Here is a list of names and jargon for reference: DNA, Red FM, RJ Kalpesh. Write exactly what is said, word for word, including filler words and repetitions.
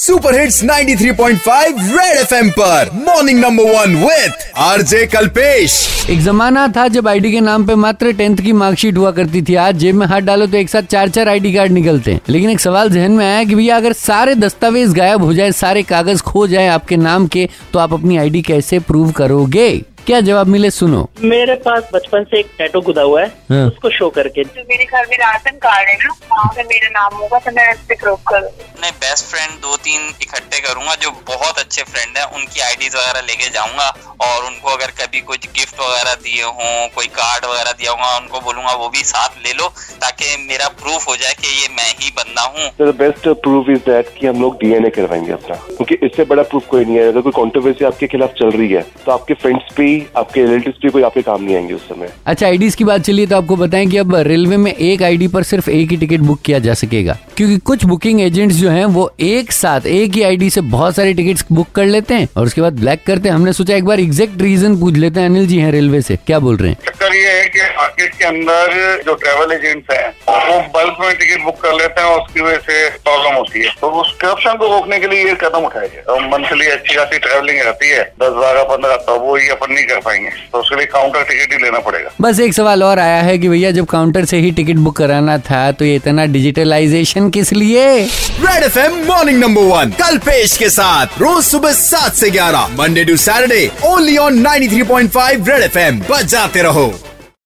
Super hits ninety three point five Red FM पर morning number one with RJ Kalpesh. एक जमाना था जब आईडी के नाम पे मात्र टेंथ की मार्कशीट हुआ करती थी। आज जेब में हाथ डालो तो एक साथ चार चार आईडी कार्ड निकलते हैं। लेकिन एक सवाल जहन में आया कि भैया अगर सारे दस्तावेज गायब हो जाए, सारे कागज खो जाए आपके नाम के, तो आप अपनी आईडी कैसे प्रूव करोगे? क्या जवाब मिले सुनो। मेरे पास बचपन से एक टैटू खुदा हुआ है, हाँ। उसको शो करके तो मेरे घर में राशन कार्ड है ना, वहाँ पे मेरा नाम होगा तो मैं उससे प्रूव करूँगा। अपने बेस्ट फ्रेंड दो तीन इकट्ठे करूँगा जो बहुत अच्छे फ्रेंड हैं, उनकी आईडीज वगैरह लेके जाऊँगा और उनको अगर कभी कुछ गिफ्ट वगैरह दिए हों, कोई कार्ड वगैरह दिया होगा, उनको बोलूँगा वो भी साथ ले लो ताकि मेरा प्रूफ हो जाए कि ये मैं ही बंदा हूँ। बेस्ट प्रूफ इज दैट कि हम लोग डीएनए करवाएंगे अपना, क्योंकि इससे बड़ा प्रूफ कोई नहीं है। अगर कोई कंट्रोवर्सी आपके खिलाफ चल रही है तो आपके फ्रेंड्स भी, आपके रिलेटिव्स भी कोई आपके काम नहीं आएंगे उस समय। अच्छा, आईडीज की बात चलिए तो आपको बताएं कि अब रेलवे में एक आईडी पर सिर्फ एक ही टिकट बुक किया जा सकेगा, क्योंकि कुछ बुकिंग एजेंट्स जो हैं वो एक साथ एक ही आईडी से बहुत सारे टिकट्स बुक कर लेते हैं और उसके बाद ब्लैक करते हैं। हमने सोचा एक बार एग्जैक्ट रीजन पूछ लेते हैं। अनिल जी हैं रेलवे से, क्या बोल रहे हैं? चक्कर ये है कि मार्केट के अंदर जो ट्रेवल एजेंट्स हैं वो बल्क में टिकट बुक कर लेते हैं और उसकी वजह से प्रॉब्लम होती है। तो उस करप्शन को रोकने के लिए ये कदम उठाया गया। मंथली अच्छी खासी ट्रेवलिंग रहती है, दस बारह पंद्रह, तब वो ये अपन नहीं कर पाएंगे, तो उसके लिए काउंटर टिकट ही लेना पड़ेगा। बस एक सवाल और आया है कि भैया जब काउंटर से ही टिकट बुक कराना था तो ये इतना डिजिटलाइजेशन किस लिए? Red FM morning number one Kalpesh के साथ रोज सुबह सात से ग्यारह, Monday to Saturday, only on ninety three point five Red FM. बजाते रहो।